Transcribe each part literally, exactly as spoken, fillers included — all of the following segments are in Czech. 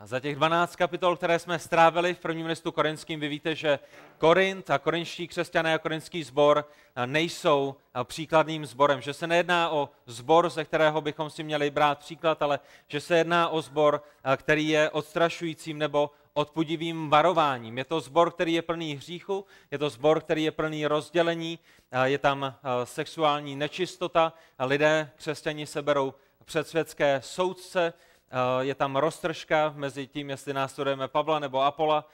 A za těch dvanáct kapitol, které jsme strávili v prvním listu korinským, vy víte, že Korint a korinští křesťané a korinský sbor nejsou příkladným sborem. Že se nejedná o sbor, ze kterého bychom si měli brát příklad, ale že se jedná o sbor, který je odstrašujícím nebo odpudivým varováním. Je to sbor, který je plný hříchu, je to sbor, který je plný rozdělení, je tam sexuální nečistota, lidé, křesťani, se berou před světské soudce, je tam roztržka mezi tím, jestli následujeme Pavla nebo Apola,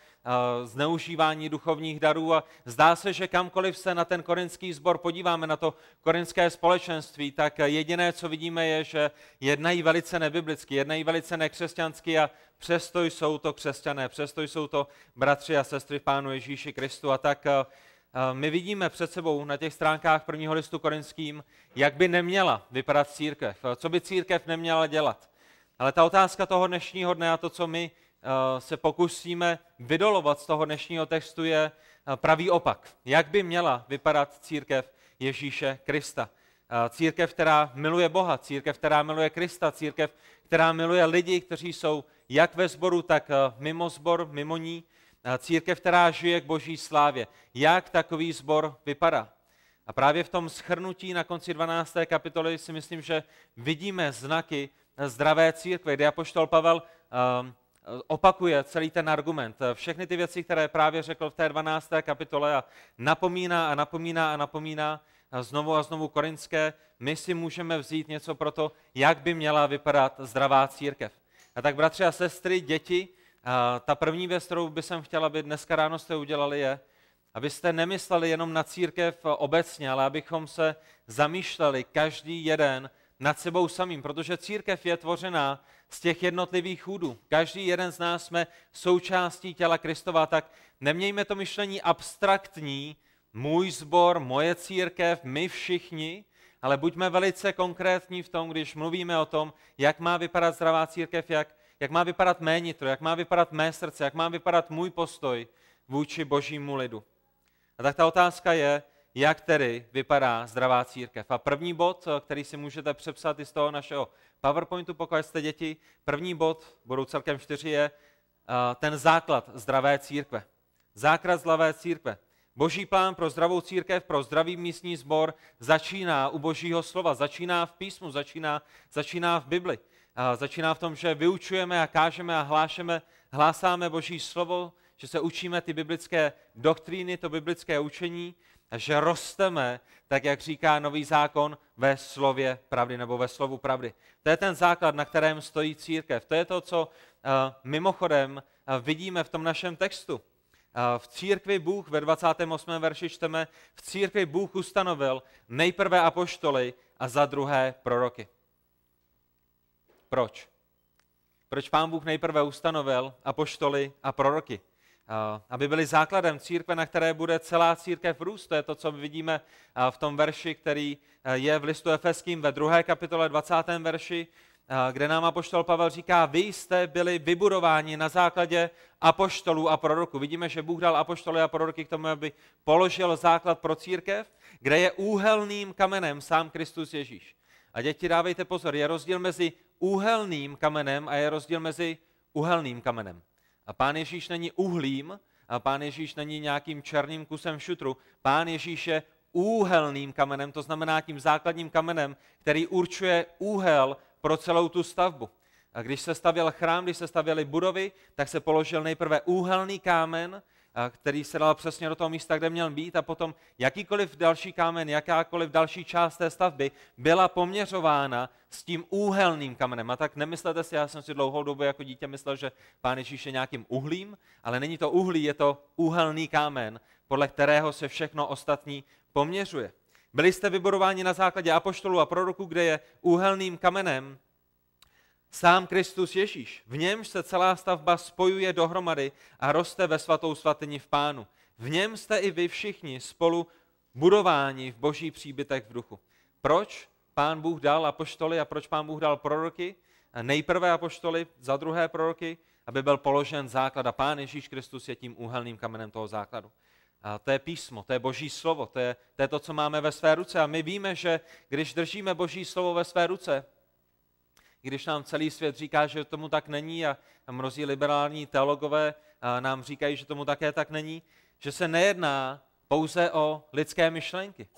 zneužívání duchovních darů, a zdá se, že kamkoliv se na ten korinský sbor podíváme, na to korinské společenství, tak jediné, co vidíme, je, že jednají velice nebiblicky, jednají velice nekřesťansky, a přesto jsou to křesťané, přesto jsou to bratři a sestry v Pánu Ježíši Kristu. A tak my vidíme před sebou na těch stránkách prvního listu korinským, jak by neměla vypadat církev, co by církev neměla dělat. Ale ta otázka toho dnešního dne a to, co my se pokusíme vydolovat z toho dnešního textu, je pravý opak. Jak by měla vypadat církev Ježíše Krista? Církev, která miluje Boha, církev, která miluje Krista, církev, která miluje lidi, kteří jsou jak ve sboru, tak mimo sbor, mimo ní. Církev, která žije k Boží slávě. Jak takový sbor vypadá? A právě v tom shrnutí na konci dvanácté kapitoly si myslím, že vidíme znaky zdravé církve, kde apoštol Pavel opakuje celý ten argument. Všechny ty věci, které právě řekl v té dvanácté kapitole, a napomíná a napomíná a napomíná a znovu a znovu korinské, my si můžeme vzít něco pro to, jak by měla vypadat zdravá církev. A tak, bratři a sestry, děti, ta první věc, kterou bych jsem chtěla, aby dneska ráno jste udělali, je, abyste nemysleli jenom na církev obecně, ale abychom se zamýšleli každý jeden nad sebou samým, protože církev je tvořená z těch jednotlivých chůdů. Každý jeden z nás jsme součástí těla Kristova, tak nemějme to myšlení abstraktní, můj sbor, moje církev, my všichni, ale buďme velice konkrétní v tom, když mluvíme o tom, jak má vypadat zdravá církev, jak, jak má vypadat mé nitro, jak má vypadat mé srdce, jak má vypadat můj postoj vůči Božímu lidu. A tak ta otázka je, jak tedy vypadá zdravá církev. A první bod, který si můžete přepsat i z toho našeho PowerPointu, pokud jste děti, první bod, budou celkem čtyři, je ten základ zdravé církve. Základ zdravé církve. Boží plán pro zdravou církev, pro zdravý místní sbor začíná u Božího slova, začíná v písmu, začíná, začíná v Bibli. Začíná v tom, že vyučujeme a kážeme a hlášeme, hlásáme Boží slovo, že se učíme ty biblické doktríny, to biblické učení, že rosteme, tak jak říká Nový zákon, ve slově pravdy nebo ve slovu pravdy. To je ten základ, na kterém stojí církev. To je to, co mimochodem vidíme v tom našem textu. V církvi Bůh, ve dvacátém osmém verši čteme, v církvi Bůh ustanovil nejprve apoštoly a za druhé proroky. Proč? Proč Pán Bůh nejprve ustanovil apoštoly a proroky? Aby byli základem církve, na které bude celá církev růst. To je to, co vidíme v tom verši, který je v listu Efeským ve druhé kapitole dvacátém verši, kde nám apoštol Pavel říká, vy jste byli vybudováni na základě apoštolů a proroků. Vidíme, že Bůh dal apoštoly a proroky k tomu, aby položil základ pro církev, kde je úhelným kamenem sám Kristus Ježíš. A děti, dávejte pozor, je rozdíl mezi úhelným kamenem a je rozdíl mezi uhelným kamenem. A Pán Ježíš není uhlím, a Pán Ježíš není nějakým černým kusem šutru. Pán Ježíš je úhelným kamenem, to znamená tím základním kamenem, který určuje úhel pro celou tu stavbu. A když se stavěl chrám, když se stavěly budovy, tak se položil nejprve úhelný kámen, který se dal přesně do toho místa, kde měl být, a potom jakýkoliv další kámen, jakákoliv další část té stavby byla poměřována s tím úhelným kamenem. A tak nemyslete si, já jsem si dlouhou dobu jako dítě myslel, že Pán Ježíš je nějakým uhlím, ale není to uhlí, je to úhelný kámen, podle kterého se všechno ostatní poměřuje. Byli jste vybudováni na základě apoštolů a proroků, kde je úhelným kamenem sám Kristus Ježíš, v němž se celá stavba spojuje dohromady a roste ve svatou svatyni v Pánu. V něm jste i vy všichni spolu budováni v Boží příbytek v duchu. Proč Pán Bůh dal apoštoly a proč Pán Bůh dal proroky? Nejprve apoštoly, za druhé proroky, aby byl položen základ. A Pán Ježíš Kristus je tím úhelným kamenem toho základu. A to je písmo, to je Boží slovo, to je, to je to, co máme ve své ruce. A my víme, že když držíme Boží slovo ve své ruce, i když nám celý svět říká, že tomu tak není, a mnozí liberální teologové nám říkají, že tomu také tak není, že se nejedná pouze o lidské myšlenky.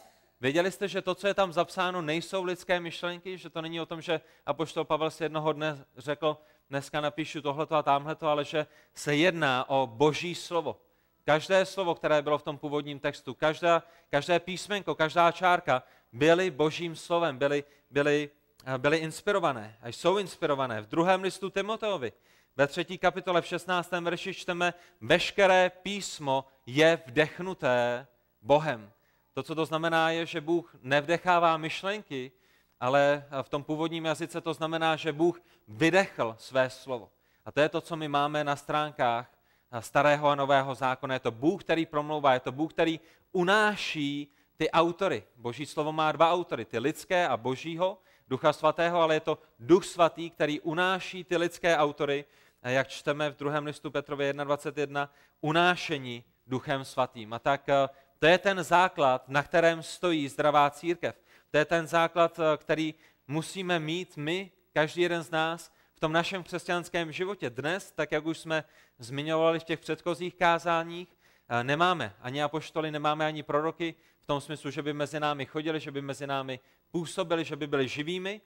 Věděli jste, že to, co je tam zapsáno, nejsou lidské myšlenky, že to není o tom, že apoštol Pavel si jednoho dne řekl, dneska napíšu tohleto a támhleto, ale že se jedná o Boží slovo. Každé slovo, které bylo v tom původním textu, každá, každé písmenko, každá čárka byly Božím slovem, byly, byly, byly inspirované a jsou inspirované. V druhém listu Timoteovi, ve třetí kapitole, v šestnáctém verši čteme, veškeré písmo je vdechnuté Bohem. To, co to znamená, je, že Bůh nevdechává myšlenky, ale v tom původním jazyce to znamená, že Bůh vydechl své slovo. A to je to, co my máme na stránkách Starého a Nového zákona. Je to Bůh, který promlouvá, je to Bůh, který unáší ty autory. Boží slovo má dva autory, ty lidské a Božího, Ducha svatého, ale je to Duch svatý, který unáší ty lidské autory, jak čteme v druhém listu Petrově jedna dvacet jedna, unášení Duchem svatým. A tak to je ten základ, na kterém stojí zdravá církev. To je ten základ, který musíme mít my, každý jeden z nás, v tom našem křesťanském životě. Dnes, tak jak už jsme zmiňovali v těch předchozích kázáních, nemáme ani apoštoly, nemáme ani proroky, v tom smyslu, že by mezi námi chodili, že by mezi námi působili, že by byli živými.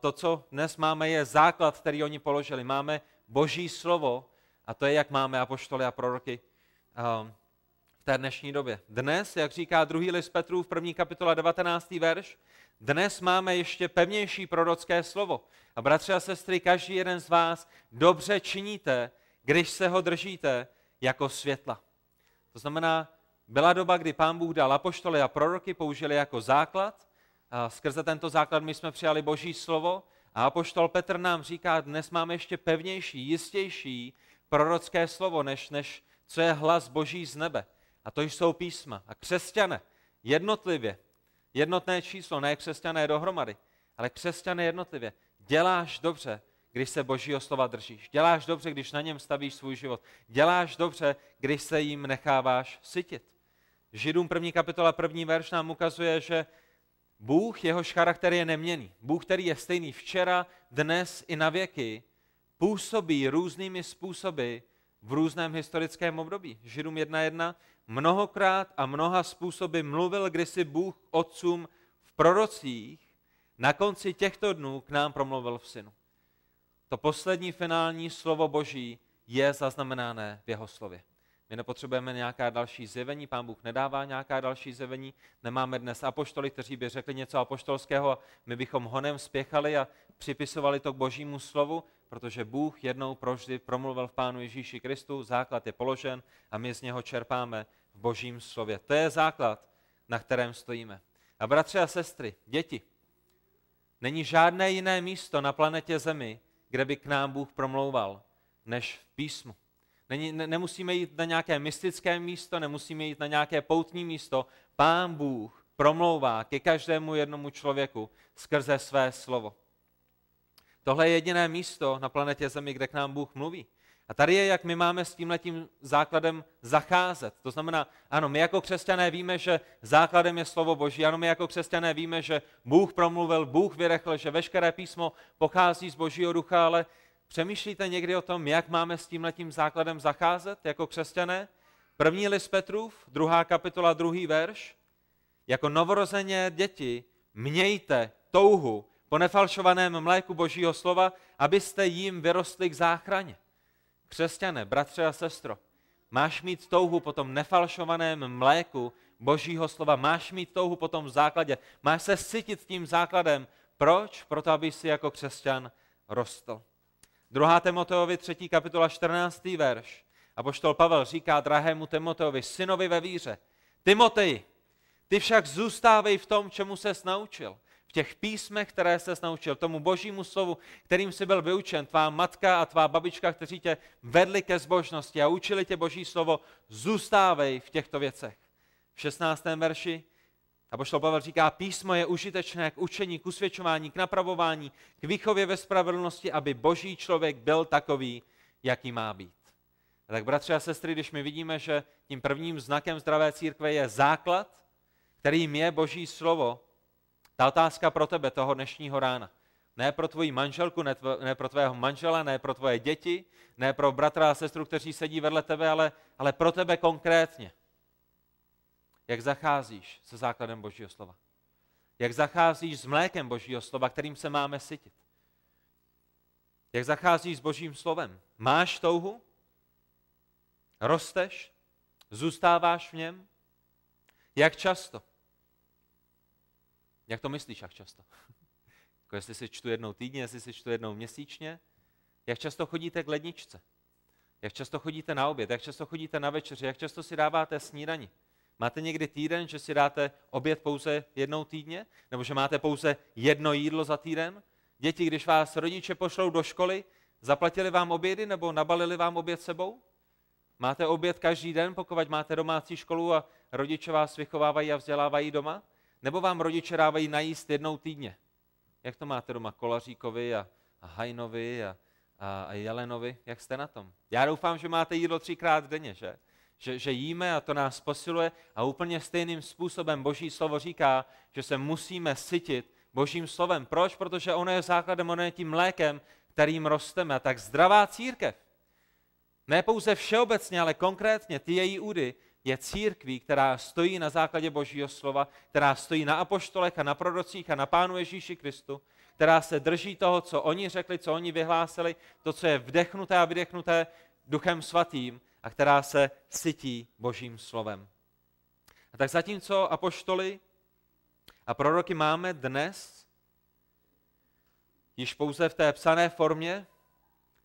To, co dnes máme, je základ, který oni položili. Máme Boží slovo a to je, jak máme apoštoly a proroky v té dnešní době. Dnes, jak říká druhý list Petrův, první kapitola, devatenáctý verš, dnes máme ještě pevnější prorocké slovo. A bratři a sestry, každý jeden z vás dobře činíte, když se ho držíte jako světla. To znamená, byla doba, kdy Pán Bůh dal apoštoly a proroky, použili jako základ. A skrze tento základ my jsme přijali Boží slovo a apoštol Petr nám říká, dnes máme ještě pevnější, jistější prorocké slovo, než, než co je hlas Boží z nebe. A to jsou písma. A křesťané jednotlivě, jednotné číslo, ne křesťané dohromady, ale křesťané jednotlivě. Děláš dobře, když se Božího slova držíš. Děláš dobře, když na něm stavíš svůj život. Děláš dobře, když se jim necháváš sytit. Židům první kapitola, první verš nám ukazuje, že Bůh, jehož charakter je neměnný, Bůh, který je stejný včera, dnes i na věky, působí různými způsoby v různém historickém období. Židům jedna jedna. Mnohokrát a mnoha způsoby mluvil kdysi Bůh otcům v prorocích, na konci těchto dnů k nám promluvil v synu. To poslední finální slovo Boží je zaznamenané v jeho slově. My nepotřebujeme nějaká další zjevení, Pán Bůh nedává nějaká další zjevení, nemáme dnes apoštoly, kteří by řekli něco apoštolského a my bychom honem spěchali a připisovali to k Božímu slovu, protože Bůh jednou proždy promluvil v Pánu Ježíši Kristu, základ je položen a my z něho čerpáme v Božím slově. To je základ, na kterém stojíme. A bratři a sestry, děti, není žádné jiné místo na planetě Zemi, kde by k nám Bůh promlouval, než v písmu. Není, ne, nemusíme jít na nějaké mystické místo, nemusíme jít na nějaké poutní místo. Pán Bůh promlouvá ke každému jednomu člověku skrze své slovo. Tohle je jediné místo na planetě Zemi, kde k nám Bůh mluví. A tady je, jak my máme s tímhletím základem zacházet. To znamená, ano, my jako křesťané víme, že základem je slovo Boží. Ano, my jako křesťané víme, že Bůh promluvil, Bůh vyrechl, že veškeré písmo pochází z Božího ducha, ale přemýšlíte někdy o tom, jak máme s tímhletím základem zacházet jako křesťané? První list Petrův, druhá kapitola, druhý verš. Jako novorozené děti mějte touhu po nefalšovaném mléku Božího slova, abyste jim vyrostli k záchraně. Křesťané, bratře a sestro, máš mít touhu po tom nefalšovaném mléku Božího slova, máš mít touhu po tom základě, máš se sytit tím základem. Proč? Proto, aby jsi jako křesťan rostl. druhá Timoteovi, třetí kapitola, čtrnáctý verš. Apoštol Pavel říká drahému Timoteovi, synovi ve víře, Timoteji, ty však zůstávej v tom, čemu ses naučil. V těch písmech, které ses naučil, tomu Božímu slovu, kterým jsi byl vyučen, tvá matka a tvá babička, kteří tě vedli ke zbožnosti a učili tě Boží slovo, zůstávej v těchto věcech. V šestnáctém verši apoštol Pavel říká, písmo je užitečné k učení, k usvědčování, k napravování, k výchově ve spravedlnosti, aby Boží člověk byl takový, jaký má být. A tak bratři a sestry, když my vidíme, že tím prvním znakem zdravé církve je základ, kterým je Boží slovo, ta otázka pro tebe toho dnešního rána. Ne pro tvoji manželku, ne, tvo, ne pro tvého manžela, ne pro tvoje děti, ne pro bratra a sestru, kteří sedí vedle tebe, ale, ale pro tebe konkrétně. Jak zacházíš se základem Božího slova? Jak zacházíš s mlékem Božího slova, kterým se máme sytit? Jak zacházíš s Božím slovem? Máš touhu? Rosteš? Zůstáváš v něm? Jak často? Jak to myslíš, jak často? Jako jestli si čtu jednou týdně, jestli si čtu jednou měsíčně. Jak často chodíte k ledničce? Jak často chodíte na oběd? Jak často chodíte na večeři? Jak často si dáváte snídani? Máte někdy týden, že si dáte oběd pouze jednou týdně? Nebo že máte pouze jedno jídlo za týden? Děti, když vás rodiče pošlou do školy, zaplatili vám obědy nebo nabalili vám oběd sebou? Máte oběd každý den, pokud máte domácí školu a rodiče vás vychovávají a vzdělávají doma? Nebo vám rodiče dávají najíst jednou týdně? Jak to máte doma? Kolaříkovi a, a Hajnovi a, a, a Jelenovi? Jak jste na tom? Já doufám, že máte jídlo třikrát denně, že? Že, že jíme a to nás posiluje a úplně stejným způsobem Boží slovo říká, že se musíme sytit Božím slovem. Proč? Protože ono je základem, ono je tím mlékem, kterým rosteme. A tak zdravá církev, ne pouze všeobecně, ale konkrétně ty její údy, je církví, která stojí na základě Božího slova, která stojí na apoštolech a na prorocích a na Pánu Ježíši Kristu, která se drží toho, co oni řekli, co oni vyhlásili, to, co je vdechnuté a vydechnuté Duchem Svatým a která se sytí Božím slovem. A tak zatímco apoštoly a proroky máme dnes, již pouze v té psané formě,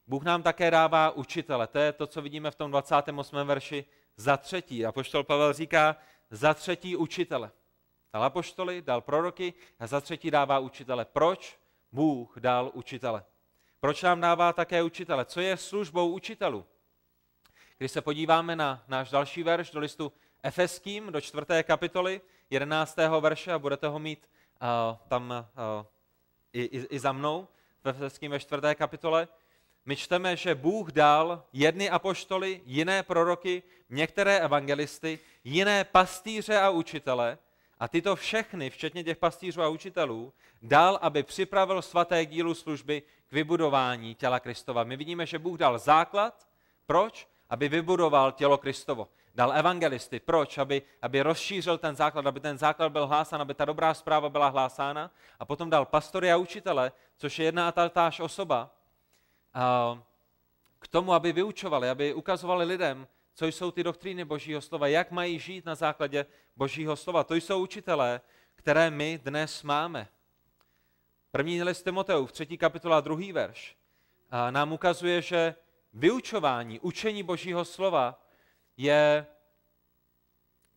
Bůh nám také dává učitele. To je to, co vidíme v tom dvacátém osmém verši. Za třetí, apoštol Pavel říká, za třetí učitele. Dal apoštoly, dal proroky a za třetí dává učitele. Proč Bůh dal učitele? Proč nám dává také učitele? Co je službou učitelů? Když se podíváme na náš další verš do listu Efeským, do čtvrté kapitoly, jedenáctého verše, a budete ho mít uh, tam uh, i, i, i za mnou, v Efeským ve čtvrté kapitole, my čteme, že Bůh dal jedny apoštoly, jiné proroky, některé evangelisty, jiné pastýře a učitele a tyto všechny, včetně těch pastýřů a učitelů, dal, aby připravil svaté k dílu služby k vybudování těla Kristova. My vidíme, že Bůh dal základ. Proč? Aby vybudoval tělo Kristovo. Dal evangelisty. Proč? Aby, aby rozšířil ten základ, aby ten základ byl hlásán, aby ta dobrá zpráva byla hlásána. A potom dal pastory a učitele, což je jedna a tatáž osoba, k tomu, aby vyučovali, aby ukazovali lidem, co jsou ty doktríny Božího slova, jak mají žít na základě Božího slova. To jsou učitelé, které my dnes máme. První list Timoteův, třetí kapitola, druhý verš, nám ukazuje, že vyučování, učení Božího slova je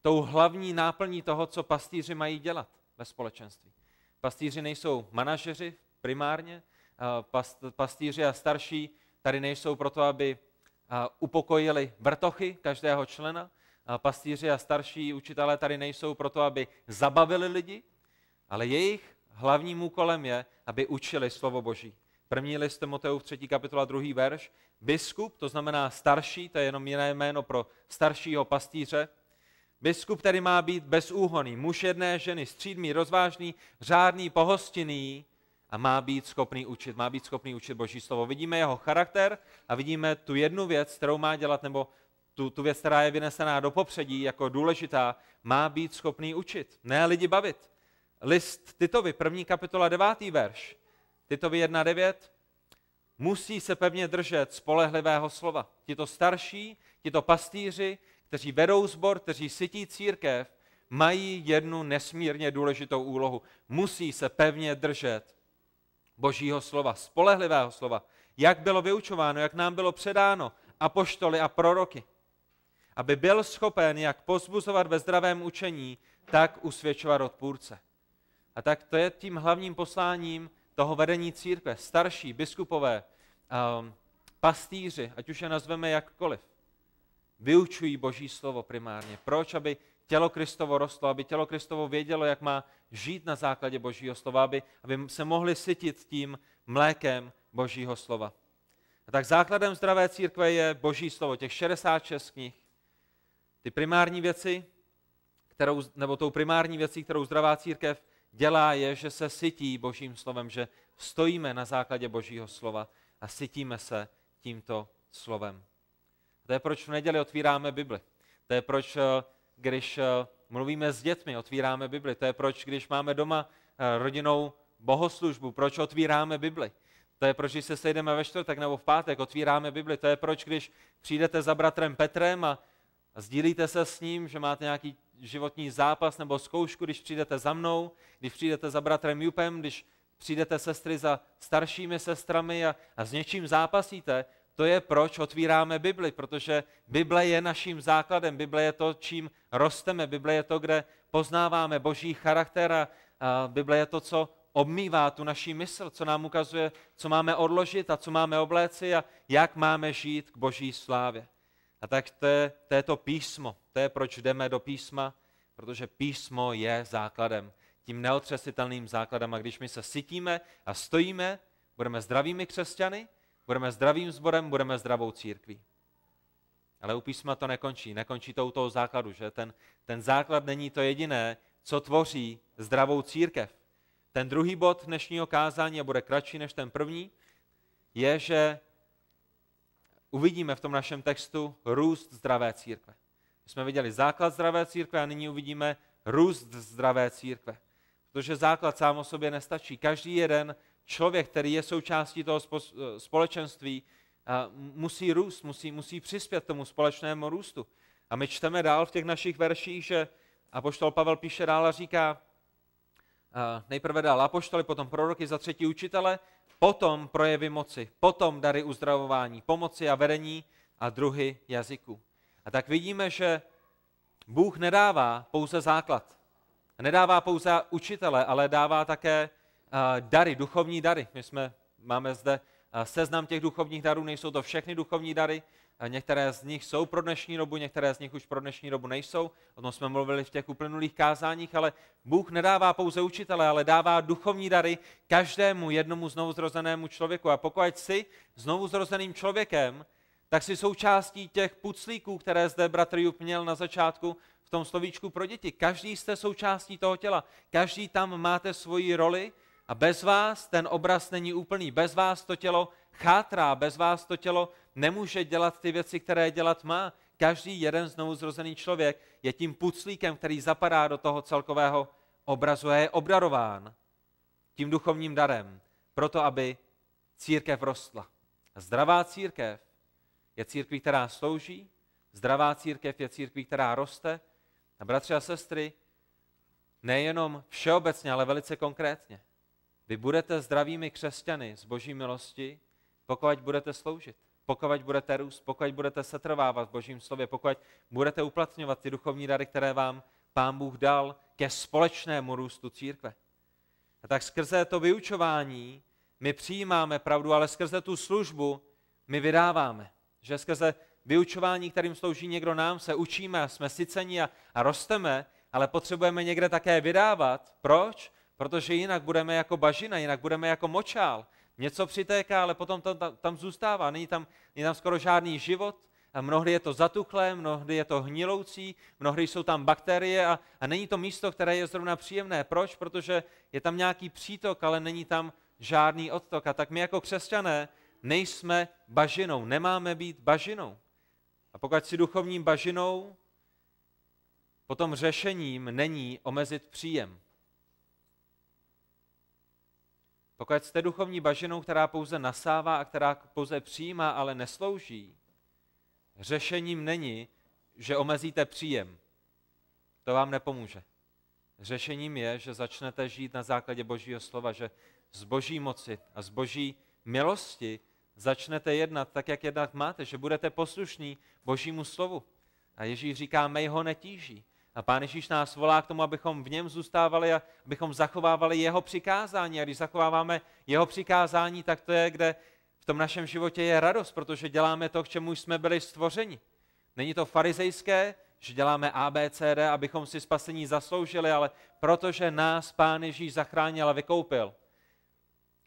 tou hlavní náplní toho, co pastýři mají dělat ve společenství. Pastýři nejsou manažeři primárně, Past, pastýři a starší tady nejsou proto, aby upokojili vrtochy každého člena. Pastýři a starší učitelé tady nejsou proto, aby zabavili lidi, ale jejich hlavním úkolem je, aby učili slovo Boží. První list Timoteův třetí kapitola druhý verš. Biskup, to znamená starší, to je jenom jiné jméno pro staršího pastýře. Biskup tedy má být bezúhonný, muž jedné ženy, střídmý, rozvážný, řádný, pohostinný, a má být schopný učit, má být schopný učit Boží slovo. Vidíme jeho charakter a vidíme tu jednu věc, kterou má dělat, nebo tu, tu věc, která je vynesená do popředí jako důležitá, má být schopný učit, ne lidi bavit. List Titovi, první kapitola, devátý verš, Titovi jedna devět, musí se pevně držet spolehlivého slova. Tito starší, tito pastýři, kteří vedou sbor, kteří sytí církev, mají jednu nesmírně důležitou úlohu. Musí se pevně držet Božího slova, spolehlivého slova, jak bylo vyučováno, jak nám bylo předáno apoštoly a proroky, aby byl schopen jak pozbuzovat ve zdravém učení, tak usvědčovat odpůrce. A tak to je tím hlavním posláním toho vedení církve, starší, biskupové, um, pastýři, ať už je nazveme jakkoliv, vyučují Boží slovo primárně. Proč? Aby tělo Kristovo rostlo, aby tělo Kristovo vědělo, jak má žít na základě Božího slova, aby, aby se mohli sytit tím mlékem Božího slova. A tak základem zdravé církve je Boží slovo, těch šedesát šest knih. Ty primární věci, kterou, nebo tou primární věcí, kterou zdravá církev dělá, je, že se sytí Božím slovem, že stojíme na základě Božího slova a sytíme se tímto slovem. To je, proč v neděli otvíráme Bibli. To je, proč když mluvíme s dětmi, otvíráme Bibli. To je, proč když máme doma rodinnou bohoslužbu, proč otvíráme Bibli. To je, proč když se sejdeme ve čtvrtek nebo v pátek, otvíráme Bibli. To je, proč když přijdete za bratrem Petrem a sdílíte se s ním, že máte nějaký životní zápas nebo zkoušku, když přijdete za mnou, když přijdete za bratrem Jupem, když přijdete sestry za staršími sestrami a, a s něčím zápasíte, to je, proč otvíráme Bibli, protože Bible je naším základem, Bible je to, čím rosteme, Bible je to, kde poznáváme Boží charakter a, a Bible je to, co obmývá tu naši mysl, co nám ukazuje, co máme odložit a co máme obléci a jak máme žít k Boží slávě. A tak to je, to je to písmo, to je, proč jdeme do písma, protože písmo je základem, tím neotřesitelným základem. A když my se sytíme a stojíme, budeme zdravými křesťany, budeme zdravým sborem, budeme zdravou církví. Ale u písma to nekončí, nekončí to u toho základu, že ten, ten základ není to jediné, co tvoří zdravou církev. Ten druhý bod dnešního kázání, a bude kratší než ten první, je, že uvidíme v tom našem textu růst zdravé církve. My jsme viděli základ zdravé církve a nyní uvidíme růst zdravé církve. Protože základ sám o sobě nestačí. Každý jeden člověk, který je součástí toho společenství, musí růst, musí, musí přispět tomu společnému růstu. A my čteme dál v těch našich verších, že apoštol Pavel píše dál a říká, nejprve dál apoštoly, potom proroky, za třetí učitele, potom projevy moci, potom dary uzdravování, pomoci a vedení a druhy jazyků. A tak vidíme, že Bůh nedává pouze základ, nedává pouze učitele, ale dává také dary, duchovní dary. My jsme, máme zde seznam těch duchovních darů, nejsou to všechny duchovní dary, některé z nich jsou pro dnešní dobu, některé z nich už pro dnešní dobu nejsou, o tom jsme mluvili v těch uplynulých kázáních, ale Bůh nedává pouze učitele, ale dává duchovní dary každému jednomu znovuzrozenému člověku. A pokud jsi znovuzrozeným člověkem, tak jsi součástí těch puclíků, které zde bratr Jup měl na začátku v tom slovíčku pro děti. Každý jste součástí toho těla, každý tam máte svoji roli a bez vás ten obraz není úplný, bez vás to tělo chátrá, bez vás to tělo nemůže dělat ty věci, které dělat má. Každý jeden znovuzrozený člověk je tím puclíkem, který zapadá do toho celkového obrazu a je obdarován tím duchovním darem, proto aby církev rostla. Zdravá církev je církví, která slouží, zdravá církev je církví, která roste. A bratři a sestry, nejenom všeobecně, ale velice konkrétně, vy budete zdravými křesťany z Boží milosti, pokud budete sloužit, pokud budete růst, pokud budete setrvávat v Božím slově, pokud budete uplatňovat ty duchovní dary, které vám Pán Bůh dal ke společnému růstu církve. A tak skrze to vyučování my přijímáme pravdu, ale skrze tu službu my vydáváme. Že skrze vyučování, kterým slouží někdo nám, se učíme, jsme syceni a, a rosteme, ale potřebujeme někde také vydávat. Proč? Protože jinak budeme jako bažina, jinak budeme jako močál. Něco přitéká, ale potom to tam zůstává. Není tam, není tam skoro žádný život. A mnohdy je to zatuchlé, mnohdy je to hniloucí, mnohdy jsou tam bakterie a, a není to místo, které je zrovna příjemné. Proč? Protože je tam nějaký přítok, ale není tam žádný odtok. A tak my jako křesťané nejsme bažinou, nemáme být bažinou. A pokud si duchovním bažinou, potom řešením není omezit příjem. Pokud jste duchovní bažinou, která pouze nasává a která pouze přijímá, ale neslouží, řešením není, že omezíte příjem. To vám nepomůže. Řešením je, že začnete žít na základě Božího slova, že z Boží moci a z Boží milosti začnete jednat tak, jak jednat máte, že budete poslušní Božímu slovu. A Ježíš říká, mej ho netíží. A Pán Ježíš nás volá k tomu, abychom v něm zůstávali a abychom zachovávali jeho přikázání. A když zachováváme jeho přikázání, tak to je, kde v tom našem životě je radost, protože děláme to, k čemu jsme byli stvořeni. Není to farizejské, že děláme A B C D, abychom si spasení zasloužili, ale protože nás Pán Ježíš zachránil a vykoupil.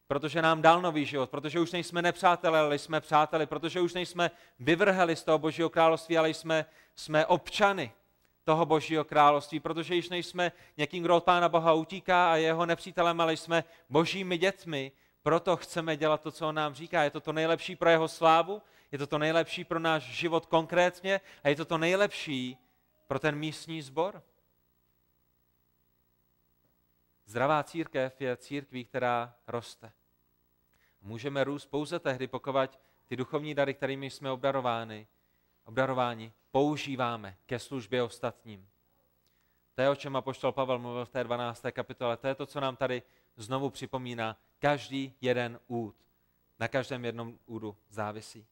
Protože nám dal nový život, protože už nejsme nepřátelé, ale jsme přáteli, protože už nejsme vyvrheli z toho Božího království, ale jsme, jsme občany toho Božího království, protože již nejsme někým, kdo od Pána Boha utíká a jeho nepřítelem, ale jsme Božími dětmi, Proto chceme dělat to, co on nám říká. Je to to nejlepší pro jeho slávu, je to to nejlepší pro náš život konkrétně a je to to nejlepší pro ten místní sbor. Zdravá církev je církví, která roste. Můžeme růst pouze tehdy, pokud ty duchovní dary, kterými jsme obdarováni, obdarováni, používáme ke službě ostatním. To je, o čem apoštol Pavel mluvil v té dvanácté kapitole. To je to, co nám tady znovu připomíná. Každý jeden úd. Na každém jednom údu závisí.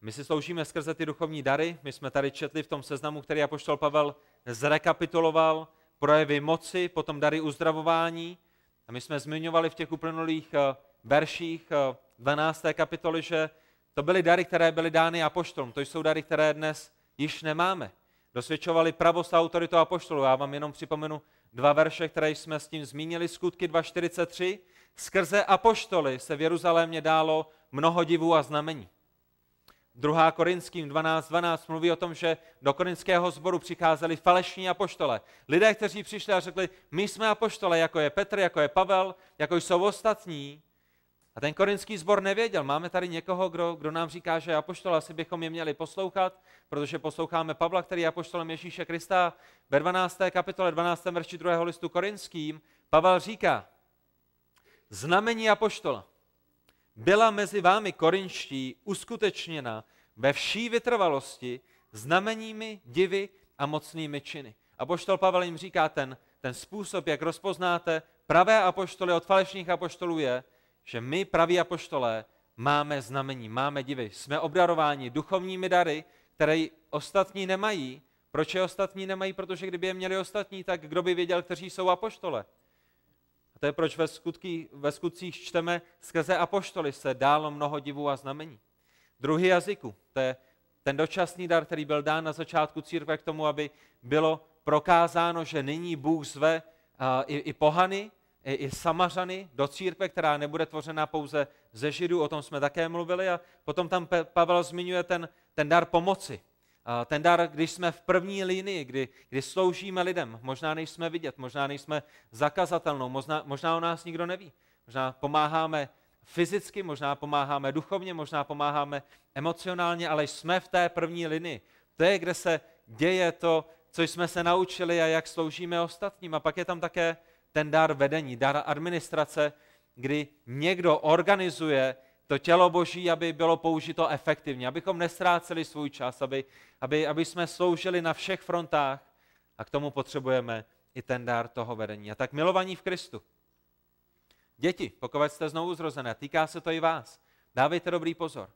My si sloužíme skrze ty duchovní dary. My jsme tady četli v tom seznamu, který apoštol Pavel zrekapituloval, projevy moci, potom dary uzdravování. A my jsme zmiňovali v těch uplynulých verších dvanácté kapitoly, že to byly dary, které byly dány apoštolům. To jsou dary, které dnes již nemáme. Dosvědčovali pravost a autoritu apoštolů. Já vám jenom připomenu dva verše, které jsme s tím zmínili. Skutky dva čtyřicet tři. Skrze apoštoly se v Jeruzalémě dálo mnoho divů a znamení. druhá. Korinským dvanáct dvanáct mluví o tom, že do korinského sboru přicházeli falešní apoštole. Lidé, kteří přišli a řekli, my jsme apoštole, jako je Petr, jako je Pavel, jako jsou ostatní. A ten korinský sbor nevěděl. Máme tady někoho, kdo, kdo nám říká, že je apoštol, asi bychom je měli poslouchat, protože posloucháme Pavla, který je apoštolem Ježíše Krista. Ve dvanácté kapitole dvanáctém verši druhého listu Korinským Pavel říká, znamení apoštola byla mezi vámi korinští uskutečněna ve vší vytrvalosti znameními, divy a mocnými činy. Apoštol Pavel jim říká, ten, ten způsob, jak rozpoznáte pravé apoštoly od falešných apoštolů je, že my, praví apoštolé, máme znamení, máme divy. Jsme obdarováni duchovními dary, které ostatní nemají. Proč je ostatní nemají? Protože kdyby je měli ostatní, tak kdo by věděl, kteří jsou apoštole? A to je proč ve, skutky, ve skutcích čteme, skrze apoštoly se dálo mnoho divů a znamení. Druhý jazyku, to je ten dočasný dar, který byl dán na začátku církve k tomu, aby bylo prokázáno, že nyní Bůh zve uh, i, i pohany, i Samařany do církve, která nebude tvořena pouze ze Židů, o tom jsme také mluvili a potom tam Pavel zmiňuje ten, ten dar pomoci. Ten dar, když jsme v první linii, kdy, kdy sloužíme lidem, možná nejsme vidět, možná nejsme zakazatelnou, možná, možná o nás nikdo neví, možná pomáháme fyzicky, možná pomáháme duchovně, možná pomáháme emocionálně, ale jsme v té první linii. To je, kde se děje to, co jsme se naučili a jak sloužíme ostatním. A pak je tam také ten dar vedení, dar administrace, kdy někdo organizuje to tělo Boží, aby bylo použito efektivně, abychom nestráceli svůj čas, aby, aby, aby jsme sloužili na všech frontách a k tomu potřebujeme i ten dar toho vedení. A tak milovaní v Kristu. Děti, pokud jste znovu zrozené, týká se to i vás. Dávejte dobrý pozor.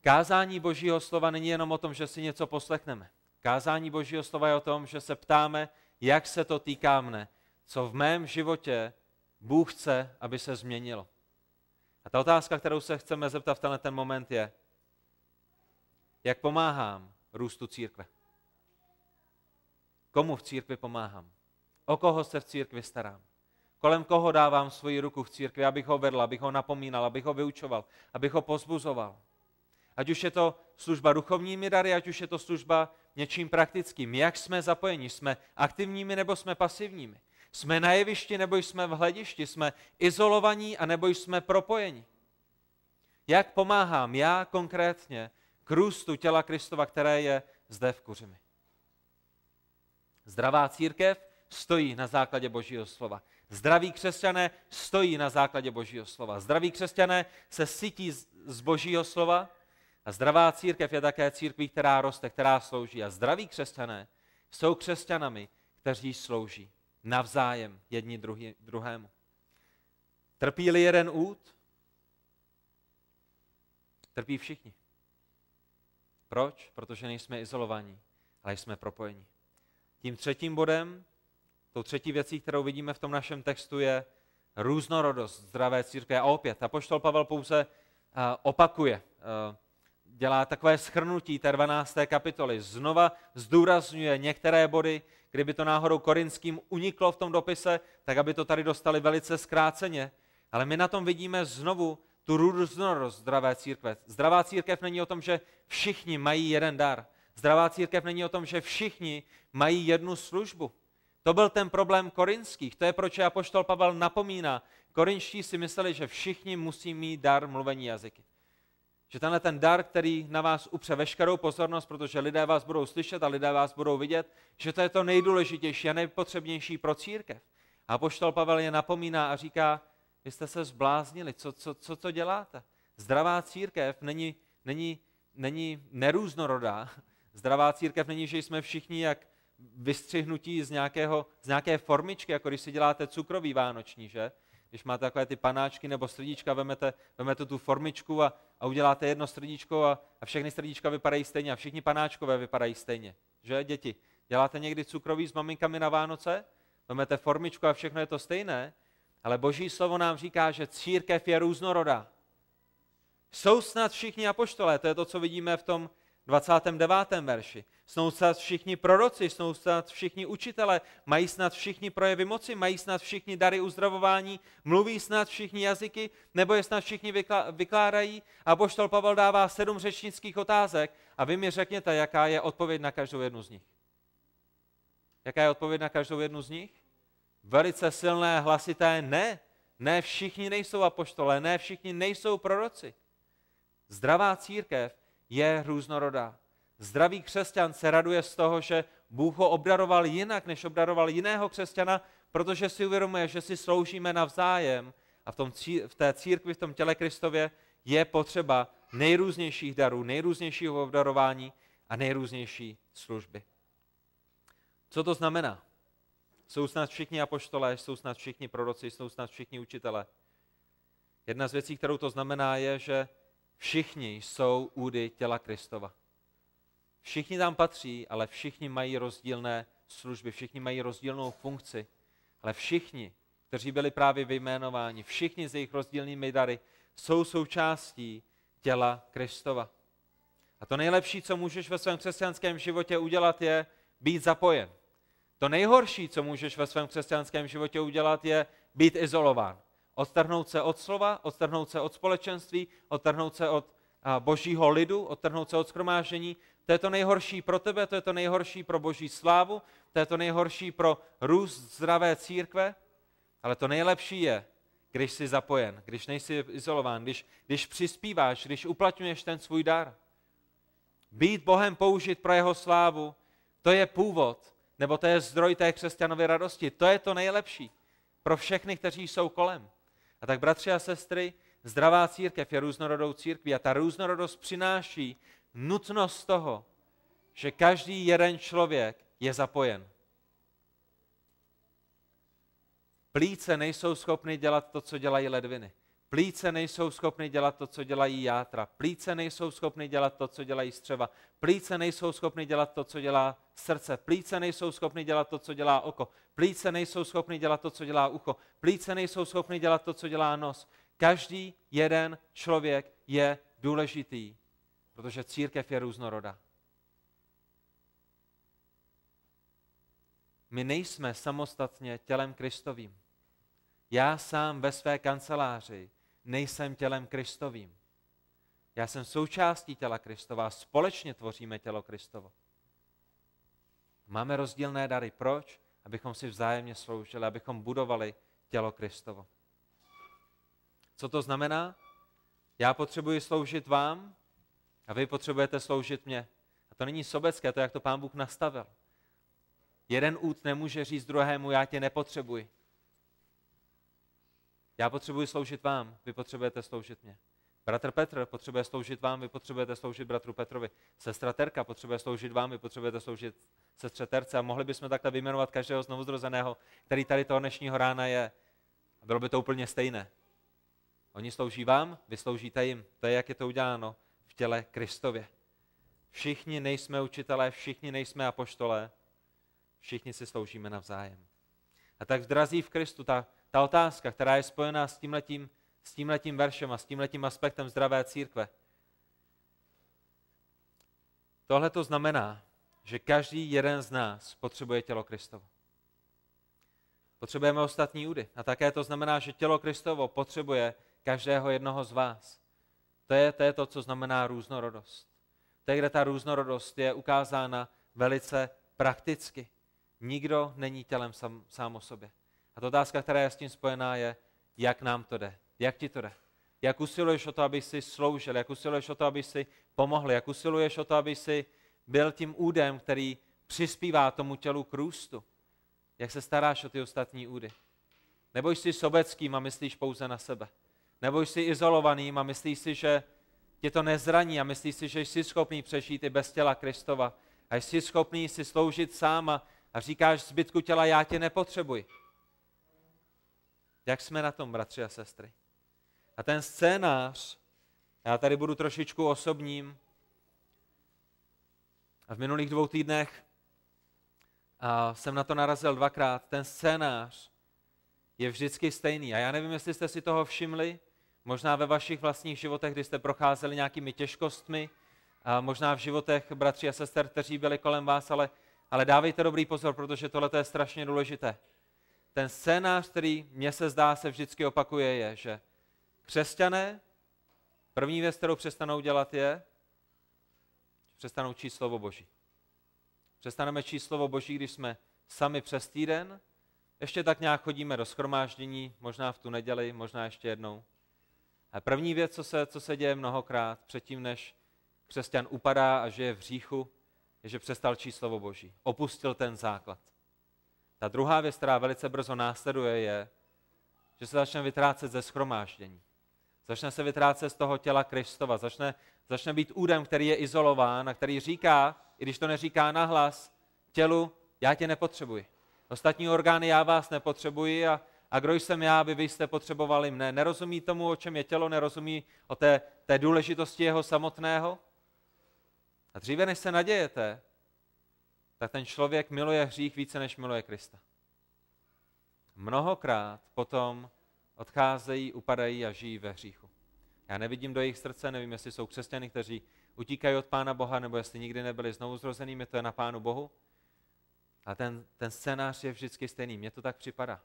Kázání Božího slova není jenom o tom, že si něco poslechneme. Kázání Božího slova je o tom, že se ptáme, jak se to týká mne. Co v mém životě Bůh chce, aby se změnilo. A ta otázka, kterou se chceme zeptat v tenhle ten moment je, jak pomáhám růstu církve? Komu v církvi pomáhám? O koho se v církvi starám? Kolem koho dávám svoji ruku v církvi, abych ho vedl, abych ho napomínal, abych ho vyučoval, abych ho pozbuzoval? Ať už je to služba duchovními dary, ať už je to služba něčím praktickým. Jak jsme zapojeni? Jsme aktivními nebo jsme pasivními? Jsme na jevišti nebo jsme v hledišti? Jsme izolovaní a nebo jsme propojeni? Jak pomáhám já konkrétně k růstu těla Kristova, které je zde v Kuřimi? Zdravá církev stojí na základě Božího slova. Zdraví křesťané stojí na základě Božího slova. Zdraví křesťané se sytí z Božího slova a zdravá církev je také církví, která roste, která slouží. A zdraví křesťané jsou křesťanami, kteří slouží navzájem jedni druhý, druhému. Trpí-li jeden úd? Trpí všichni. Proč? Protože nejsme izolovaní, ale jsme propojeni. Tím třetím bodem, tou třetí věcí, kterou vidíme v tom našem textu, je různorodost zdravé církve. A opět, apoštol Pavel pouze uh, opakuje, uh, dělá takové shrnutí té dvanácté kapitoly. Znova zdůrazňuje některé body, kdyby to náhodou Korinským uniklo v tom dopise, tak aby to tady dostali velice zkráceně. Ale my na tom vidíme znovu tu různorodost zdravé církve. Zdravá církev není o tom, že všichni mají jeden dar. Zdravá církev není o tom, že všichni mají jednu službu. To byl ten problém korinských. To je, proč apoštol Pavel napomíná, Korinští si mysleli, že všichni musí mít dar mluvení jazyky. Že tenhle ten dar, který na vás upře veškerou pozornost, protože lidé vás budou slyšet a lidé vás budou vidět, že to je to nejdůležitější a nejpotřebnější pro církev. A apoštol Pavel je napomíná a říká, vy jste se zbláznili, co, co, co to děláte? Zdravá církev není, není, není nerůznorodá. Zdravá církev není, že jsme všichni jak vystřihnutí z, nějakého, z nějaké formičky, jako když si děláte cukrový vánoční, že? Když máte takové ty panáčky nebo srdíčka, vemete, vemete tu formičku a, a uděláte jedno srdíčko a, a všechny srdíčka vypadají stejně a všichni panáčkové vypadají stejně, že děti? Děláte někdy cukroví s maminkami na Vánoce? Vemete formičku a všechno je to stejné, ale Boží slovo nám říká, že církev je různorodá. Jsou snad všichni apoštolé, to je to, co vidíme v tom dvacátém devátém verši. Jsou snad všichni proroci, jsou snad všichni učitele, mají snad všichni projevy moci, mají snad všichni dary uzdravování, mluví snad všichni jazyky, nebo je snad všichni vykla- vykládají. A apoštol Pavel dává sedm řečnických otázek a vy mi řekněte, jaká je odpověď na každou jednu z nich. Jaká je odpověď na každou jednu z nich? Velice silné, hlasité ne. Ne všichni nejsou apoštolé, ne všichni nejsou proroci. Zdravá církev je různorodá. Zdravý křesťan se raduje z toho, že Bůh ho obdaroval jinak, než obdaroval jiného křesťana, protože si uvědomuje, že si sloužíme navzájem a v, tom cír- v té církvi, v tom těle Kristově je potřeba nejrůznějších darů, nejrůznějšího obdarování a nejrůznější služby. Co to znamená? Jsou snad všichni apoštolé, jsou snad všichni proroci, jsou snad všichni učitelé. Jedna z věcí, kterou to znamená, je, že všichni jsou údy těla Kristova. Všichni tam patří, ale všichni mají rozdílné služby, všichni mají rozdílnou funkci, ale všichni, kteří byli právě vyjmenováni, všichni s jejich rozdílnými dary jsou součástí těla Kristova. A to nejlepší, co můžeš ve svém křesťanském životě udělat, je být zapojen. To nejhorší, co můžeš ve svém křesťanském životě udělat, je být izolován. Odtrhnout se od slova, odtrhnout se od společenství, odtrhnout se od božího lidu, odtrhnout se od shromáždění. To je to nejhorší pro tebe, to je to nejhorší pro boží slávu, to je to nejhorší pro růst zdravé církve, ale to nejlepší je, když jsi zapojen, když nejsi izolován, když, když přispíváš, když uplatňuješ ten svůj dar. Být Bohem použit pro jeho slávu, to je původ, nebo to je zdroj té křesťanové radosti. To je to nejlepší pro všechny, kteří jsou kolem. A tak, bratři a sestry, zdravá církev je různorodou církví a ta různorodost přináší nutnost toho, že každý jeden člověk je zapojen. Plíce nejsou schopny dělat to, co dělají ledviny. Plíce nejsou schopny dělat to, co dělají játra. Plíce nejsou schopny dělat to, co dělají střeva. Plíce nejsou schopny dělat to, co dělá srdce. Plíce nejsou schopny dělat to, co dělá oko. Plíce nejsou schopny dělat to, co dělá ucho. Plíce nejsou schopny dělat to, co dělá nos. Každý jeden člověk je důležitý, protože církev je různorodá. My nejsme samostatně tělem Kristovým. Já sám ve své kanceláři nejsem tělem Kristovým. Já jsem součástí těla Kristova a společně tvoříme tělo Kristovo. Máme rozdílné dary. Proč? Abychom si vzájemně sloužili, abychom budovali tělo Kristovo. Co to znamená? Já potřebuji sloužit vám a vy potřebujete sloužit mě. A to není sobecké, to je, jak to Pán Bůh nastavil. Jeden út nemůže říct druhému, já tě nepotřebuji. Já potřebuji sloužit vám, vy potřebujete sloužit mě. Bratr Petr potřebuje sloužit vám, vy potřebujete sloužit bratru Petrovi. Sestra Terka potřebuje sloužit vám, vy potřebujete sloužit sestře Terce. A mohli bychom takhle vyjmenovat každého znovuzrozeného, který tady toho dnešního rána je. A bylo by to úplně stejné. Oni slouží vám, vy sloužíte jim. To je, jak je to uděláno v těle Kristově. Všichni nejsme učitelé, všichni nejsme apoštolé, všichni si sloužíme navzájem. A tak drazí v Kristu ta Ta otázka, která je spojená s tímhletím, s tímhletím veršem a s tímhletím aspektem zdravé církve. Tohle to znamená, že každý jeden z nás potřebuje tělo Kristovo. Potřebujeme ostatní údy. A také to znamená, že tělo Kristovo potřebuje každého jednoho z vás. To je, to je to, co znamená různorodost. To je, kde ta různorodost je ukázána velice prakticky. Nikdo není tělem sám, sám o sobě. A ta otázka, která je s tím spojená, je, jak nám to jde, jak ti to jde. Jak usiluješ o to, aby jsi sloužil, jak usiluješ o to, aby jsi pomohl, jak usiluješ o to, aby jsi byl tím údem, který přispívá tomu tělu k růstu. Jak se staráš o ty ostatní údy. Nebo jsi sobeckým a myslíš pouze na sebe. Nebo jsi izolovaným a myslíš si, že tě to nezraní a myslíš si, že jsi schopný přežít i bez těla Kristova. A jsi schopný si sloužit sám a, a říkáš zbytku těla, já tě nepotřebuji. Jak jsme na tom, bratři a sestry? A ten scénář, já tady budu trošičku osobním, a v minulých dvou týdnech a jsem na to narazil dvakrát, ten scénář je vždycky stejný. A já nevím, jestli jste si toho všimli, možná ve vašich vlastních životech, kdy jste procházeli nějakými těžkostmi, a možná v životech bratří a sester, kteří byli kolem vás, ale, ale dávejte dobrý pozor, protože tohle je strašně důležité. Ten scénář, který mně se zdá, se vždycky opakuje, je, že křesťané, první věc, kterou přestanou dělat, je, přestanou číst slovo Boží. Přestaneme číst slovo Boží, když jsme sami přes týden, ještě tak nějak chodíme do shromáždění, možná v tu neděli, možná ještě jednou. A první věc, co se, co se děje mnohokrát předtím, než křesťan upadá a žije v hříchu, je, že přestal číst slovo Boží. Opustil ten základ. Ta druhá věc, která velice brzo následuje, je, že se začne vytrácet ze shromáždění. Začne se vytrácet z toho těla Kristova. Začne, začne být údem, který je izolován a který říká, i když to neříká nahlas, tělu, já tě nepotřebuji. Ostatní orgány, já vás nepotřebuji a, a kdo jsem já, aby vy jste potřebovali mne. Nerozumí tomu, o čem je tělo, nerozumí o té, té důležitosti jeho samotného. A dříve, než se nadějete, tak ten člověk miluje hřích více, než miluje Krista. Mnohokrát potom odcházejí, upadají a žijí ve hříchu. Já nevidím do jejich srdce, nevím, jestli jsou křesťany, kteří utíkají od Pána Boha, nebo jestli nikdy nebyli znovu zrozenými, to je na Pánu Bohu. A ten, ten scénář je vždycky stejný, mně to tak připadá.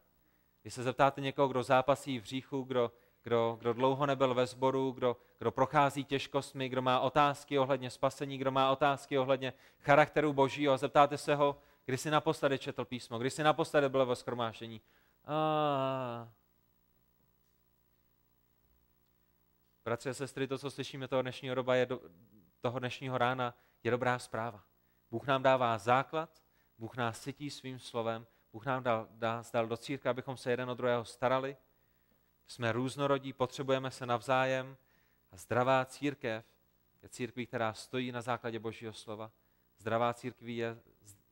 Když se zeptáte někoho, kdo zápasí v hříchu, kdo, kdo, kdo dlouho nebyl ve sboru, kdo, kdo prochází těžkostmi, kdo má otázky ohledně spasení, kdo má otázky ohledně charakteru Božího, a zeptáte se ho, kdy jsi naposledy četl písmo, kdy jsi naposledy byl ve shromáždění. A... Bratři a sestry, to, co slyšíme toho dnešního, doba je do, toho dnešního rána, je dobrá zpráva. Bůh nám dává základ, Bůh nás sytí svým slovem, Bůh nám dal, dal, dal do círka, abychom se jeden od druhého starali. Jsme různorodí, potřebujeme se navzájem a zdravá církev je církví, která stojí na základě Božího slova. Zdravá církví je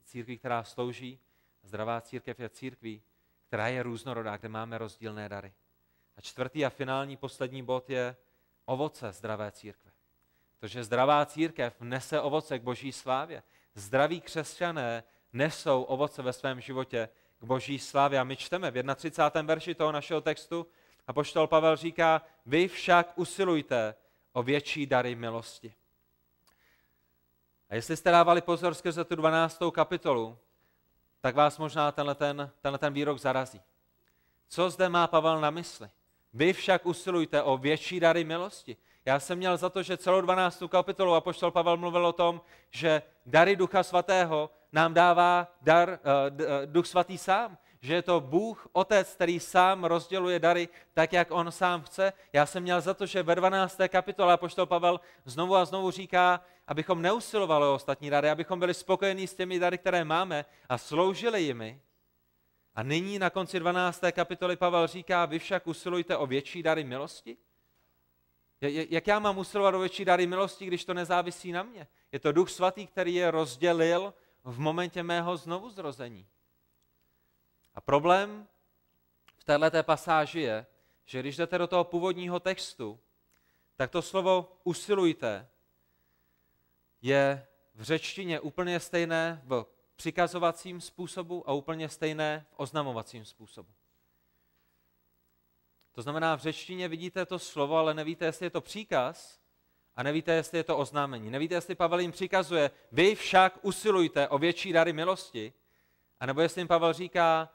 církví, která slouží. Zdravá církev je církví, která je různorodá, kde máme rozdílné dary. A čtvrtý a finální poslední bod je ovoce zdravé církve. Protože zdravá církev nese ovoce k Boží slávě. Zdraví křesťané nesou ovoce ve svém životě k Boží slávě. A my čteme v třicátém prvním verši toho našeho textu a apoštol Pavel říká, vy však usilujte o větší dary milosti. A jestli jste dávali pozor skrze tu dvanáctou kapitolu, tak vás možná tenhle ten, tenhle ten výrok zarazí. Co zde má Pavel na mysli? Vy však usilujte o větší dary milosti. Já jsem měl za to, že celou dvanáctou kapitolu apoštol Pavel mluvil o tom, že dary Ducha Svatého nám dává dar, eh, Duch Svatý sám. Že je to Bůh, Otec, který sám rozděluje dary tak, jak on sám chce. Já jsem měl za to, že ve dvanácté kapitole apoštol Pavel znovu a znovu říká, abychom neusilovali o ostatní dary, abychom byli spokojení s těmi dary, které máme a sloužili jimi. A nyní na konci dvanácté kapitoly Pavel říká, vy však usilujte o větší dary milosti. Jak já mám usilovat o větší dary milosti, když to nezávisí na mě? Je to Duch Svatý, který je rozdělil v momentě mého znovuzrození. A problém v této pasáži je, že když jdete do toho původního textu, tak to slovo usilujte je v řečtině úplně stejné v přikazovacím způsobu a úplně stejné v oznamovacím způsobu. To znamená, v řečtině vidíte to slovo, ale nevíte, jestli je to příkaz a nevíte, jestli je to oznámení. Nevíte, jestli Pavel jim přikazuje, vy však usilujte o větší dary milosti, anebo jestli jim Pavel říká,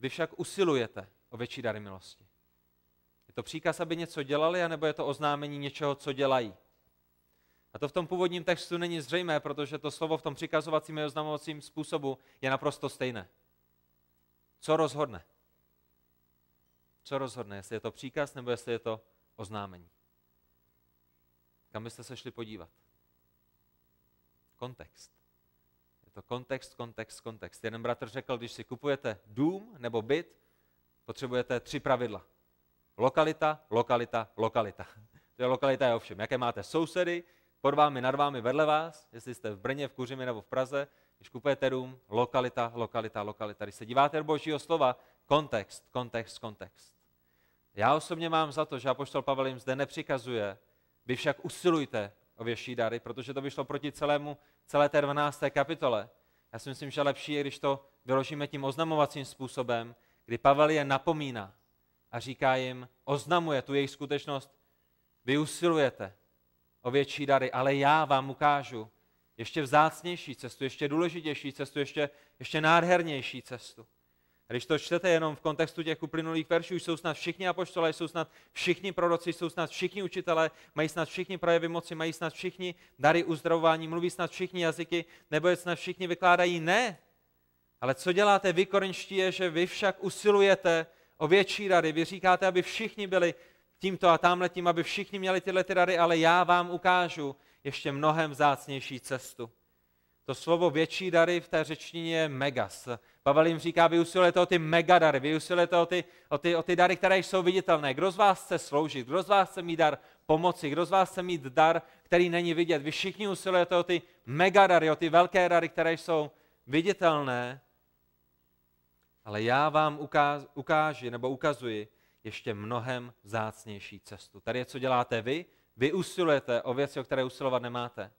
vy však usilujete o větší dary milosti. Je to příkaz, aby něco dělali, anebo je to oznámení něčeho, co dělají. A to v tom původním textu není zřejmé, protože to slovo v tom přikazovacím a oznamovacím způsobu je naprosto stejné. Co rozhodne? co rozhodne, jestli je to příkaz nebo jestli je to oznámení. Kam byste se šli podívat? Kontext. Je to kontext, kontext, kontext. Jeden bratr řekl, když si kupujete dům nebo byt, potřebujete tři pravidla. Lokalita, lokalita, lokalita. To je lokalita je ovšem. Jaké máte sousedy, pod vámi, nad vámi, vedle vás, jestli jste v Brně, v Kuřimi nebo v Praze, když kupujete dům, lokalita, lokalita, lokalita. Když se díváte do Božího slova, kontext, kontext, kontext. Já osobně mám za to, že apoštol Pavel jim zde nepřikazuje, vy však usilujte o větší dary, protože to by šlo proti celému, celé té dvanácté kapitole. Já si myslím, že lepší je, když to vyložíme tím oznamovacím způsobem, kdy Pavel je napomíná a říká jim, oznamuje tu jejich skutečnost, vy usilujete o větší dary, ale já vám ukážu ještě vzácnější cestu, ještě důležitější cestu, ještě, ještě nádhernější cestu. A když to čtete jenom v kontextu těch uplynulých veršů, jsou snad všichni apoštolé, jsou snad všichni proroci, jsou snad všichni učitelé, mají snad všichni projevy moci, mají snad všichni dary uzdravování, mluví snad všichni jazyky, nebo je snad všichni vykládají ne. Ale co děláte vy, korinští, je, že vy však usilujete o větší dary. Vy říkáte, aby všichni byli tímto a támhletím, aby všichni měli tyhle ty dary, ale já vám ukážu ještě mnohem vzácnější cestu. To slovo větší dary v té řečtině je megas. Pavel jim říká, vy usilujete o ty megadary, vy usilujete o ty, o, ty, o ty dary, které jsou viditelné. Kdo z vás chce sloužit, kdo z vás chce mít dar pomoci, kdo z vás chce mít dar, který není vidět. Vy všichni usilujete o ty megadary, o ty velké dary, které jsou viditelné, ale já vám ukáž, ukáži nebo ukazuji ještě mnohem vzácnější cestu. Tady je, co děláte vy, vy usilujete o věci, o které usilovat nemáte.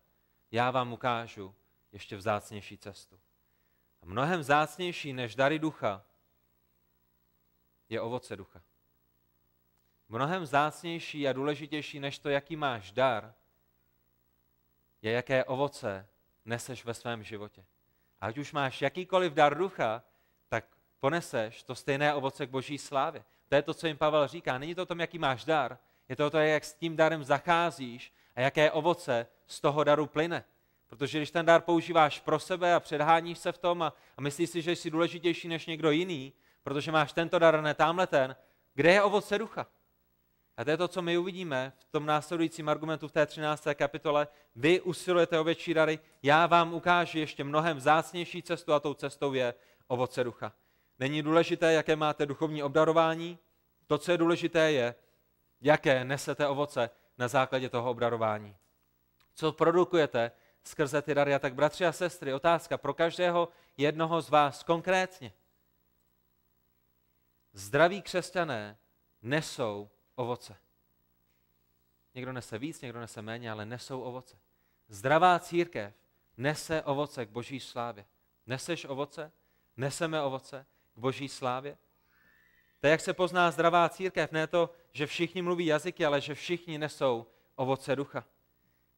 Já vám ukážu ještě vzácnější cestu. A mnohem vzácnější než dary ducha je ovoce ducha. Mnohem vzácnější a důležitější než to, jaký máš dar, je jaké ovoce neseš ve svém životě. A ať už máš jakýkoliv dar ducha, tak poneseš to stejné ovoce k Boží slávě. To je to, co jim Pavel říká. Není to o tom, jaký máš dar, je to o tom, jak s tím darem zacházíš a jaké ovoce z toho daru plyne. Protože když ten dár používáš pro sebe a předháníš se v tom a, a myslíš si, že jsi důležitější než někdo jiný, protože máš tento dar a ne támhle ten, kde je ovoce ducha? A to je to, co my uvidíme v tom následujícím argumentu v té třinácté kapitole. Vy usilujete o větší dary, já vám ukážu ještě mnohem vzácnější cestu a tou cestou je ovoce ducha. Není důležité, jaké máte duchovní obdarování, to, co je důležité, je, jaké nesete ovoce na základě toho obdarování. Co produkujete skrze ty dary. A tak, bratři a sestry, otázka pro každého jednoho z vás konkrétně. Zdraví křesťané nesou ovoce. Někdo nese víc, někdo nese méně, ale nesou ovoce. Zdravá církev nese ovoce k Boží slávě. Neseš ovoce? Neseme ovoce k Boží slávě? To je, jak se pozná zdravá církev. Ne to, že všichni mluví jazyky, ale že všichni nesou ovoce ducha.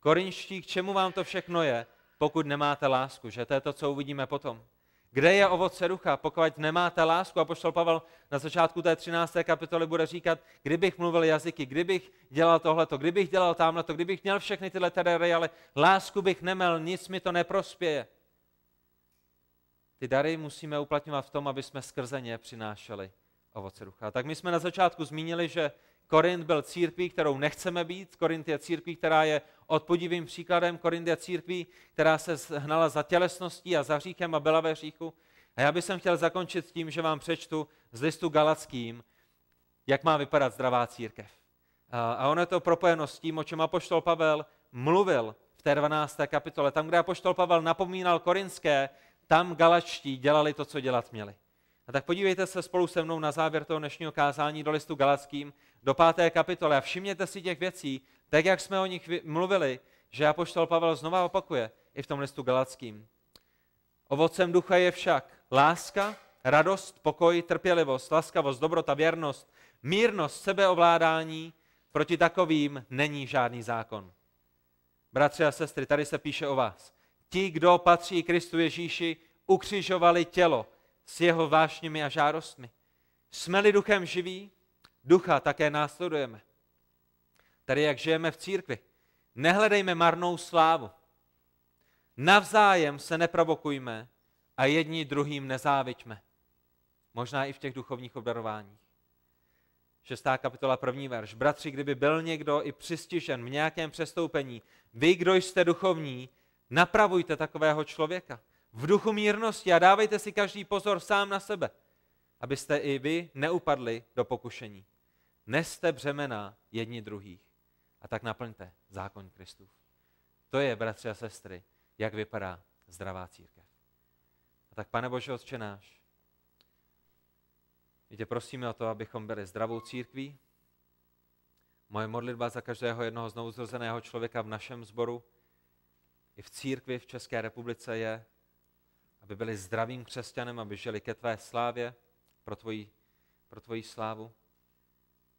Korinští, k čemu vám to všechno je, pokud nemáte lásku, že to je to, co uvidíme potom. Kde je ovoce ducha, pokud nemáte lásku? A apoštol Pavel na začátku té třinácté kapitoly bude říkat, kdybych mluvil jazyky, kdybych dělal tohleto, kdybych dělal támhleto, kdybych měl všechny tyhle dary, ale lásku bych neměl, nic mi to neprospěje. Ty dary musíme uplatňovat v tom, aby jsme skrze ně přinášeli ovoce ducha. A tak my jsme na začátku zmínili, že Korint byl církví, kterou nechceme být. Korint je církví, která je odpudivým příkladem. Korint je církví, která se hnala za tělesností a za hříchem a byla ve hříchu. A já bych chtěl zakončit tím, že vám přečtu z listu Galatským, jak má vypadat zdravá církev. A ono je to propojeno s tím, o čem apoštol Pavel mluvil v té dvanácté kapitole. Tam, kde apoštol Pavel napomínal korinské, tam galačtí dělali to, co dělat měli. A tak podívejte se spolu se mnou na závěr toho dnešního kázání do listu Galatským, do páté kapitoly a všimněte si těch věcí, tak jak jsme o nich mluvili, že apoštol Pavel znova opakuje i v tom listu Galatským. Ovocem ducha je však láska, radost, pokoj, trpělivost, laskavost, dobrota, věrnost, mírnost, sebeovládání, proti takovým není žádný zákon. Bratři a sestry, tady se píše o vás. Ti, kdo patří Kristu Ježíši, ukřižovali tělo s jeho vášněmi a žárostmi. Jsme-li duchem živí, ducha také následujeme. Tady jak žijeme v církvi. Nehledejme marnou slávu. Navzájem se neprovokujme a jedni druhým nezáviďme. Možná i v těch duchovních obdarováních. šestá kapitola, první verš. Bratři, kdyby byl někdo i přistižen v nějakém přestoupení, vy, kdo jste duchovní, napravujte takového člověka v duchu mírnosti a dávejte si každý pozor sám na sebe, abyste i vy neupadli do pokušení. Neste břemena jedni druhých a tak naplňte zákon Kristův. To je, bratři a sestry, jak vypadá zdravá církev. A tak, Pane Bože Otče náš, my tě prosíme o to, abychom byli zdravou církví. Moje modlitba za každého jednoho znovuzrozeného člověka v našem sboru i v církvi v České republice je, aby byli zdravým křesťanem, aby žili ke tvé slávě, pro tvoji, pro tvoji slávu,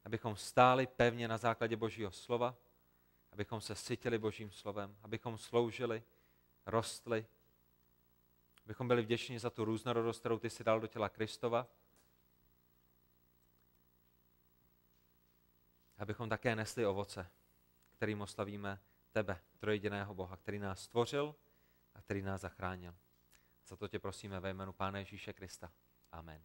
abychom stáli pevně na základě Božího slova, abychom se sytili Božím slovem, abychom sloužili, rostli, abychom byli vděční za tu různorodost, kterou ty jsi dal do těla Kristova, abychom také nesli ovoce, kterým oslavíme tebe, trojjediného Boha, který nás stvořil a který nás zachránil. Za to tě prosíme ve jménu Pána Ježíše Krista. Amen.